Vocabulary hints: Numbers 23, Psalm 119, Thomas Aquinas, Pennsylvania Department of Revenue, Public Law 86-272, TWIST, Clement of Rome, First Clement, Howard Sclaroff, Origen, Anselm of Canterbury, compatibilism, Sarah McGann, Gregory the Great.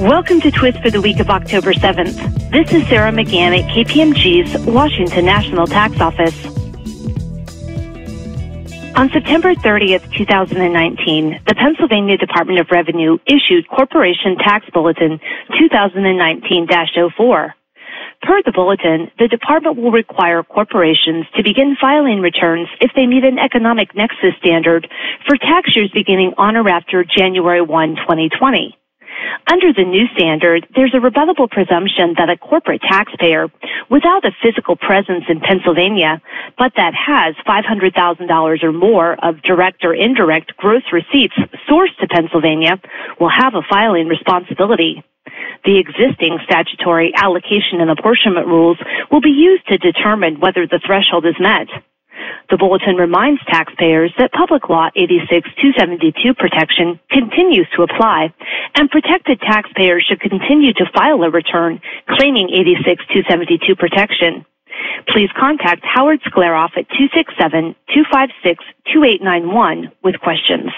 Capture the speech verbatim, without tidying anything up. Welcome to TWIST for the week of October seventh. This is Sarah McGann at K P M G's Washington National Tax Office. On September thirtieth, two thousand nineteen, the Pennsylvania Department of Revenue issued Corporation Tax Bulletin twenty nineteen dash oh four. Per the bulletin, the department will require corporations to begin filing returns if they meet an economic nexus standard for tax years beginning on or after January first, twenty twenty. Under the new standard, there's a rebuttable presumption that a corporate taxpayer without a physical presence in Pennsylvania, but that has five hundred thousand dollars or more of direct or indirect gross receipts sourced to Pennsylvania, will have a filing responsibility. The existing statutory allocation and apportionment rules will be used to determine whether the threshold is met. The bulletin reminds taxpayers that Public Law eighty-six dash two seventy-two protection continues to apply, and protected taxpayers should continue to file a return claiming eighty-six dash two seventy-two protection. Please contact Howard Sclaroff at two six seven, two five six, two eight nine one with questions.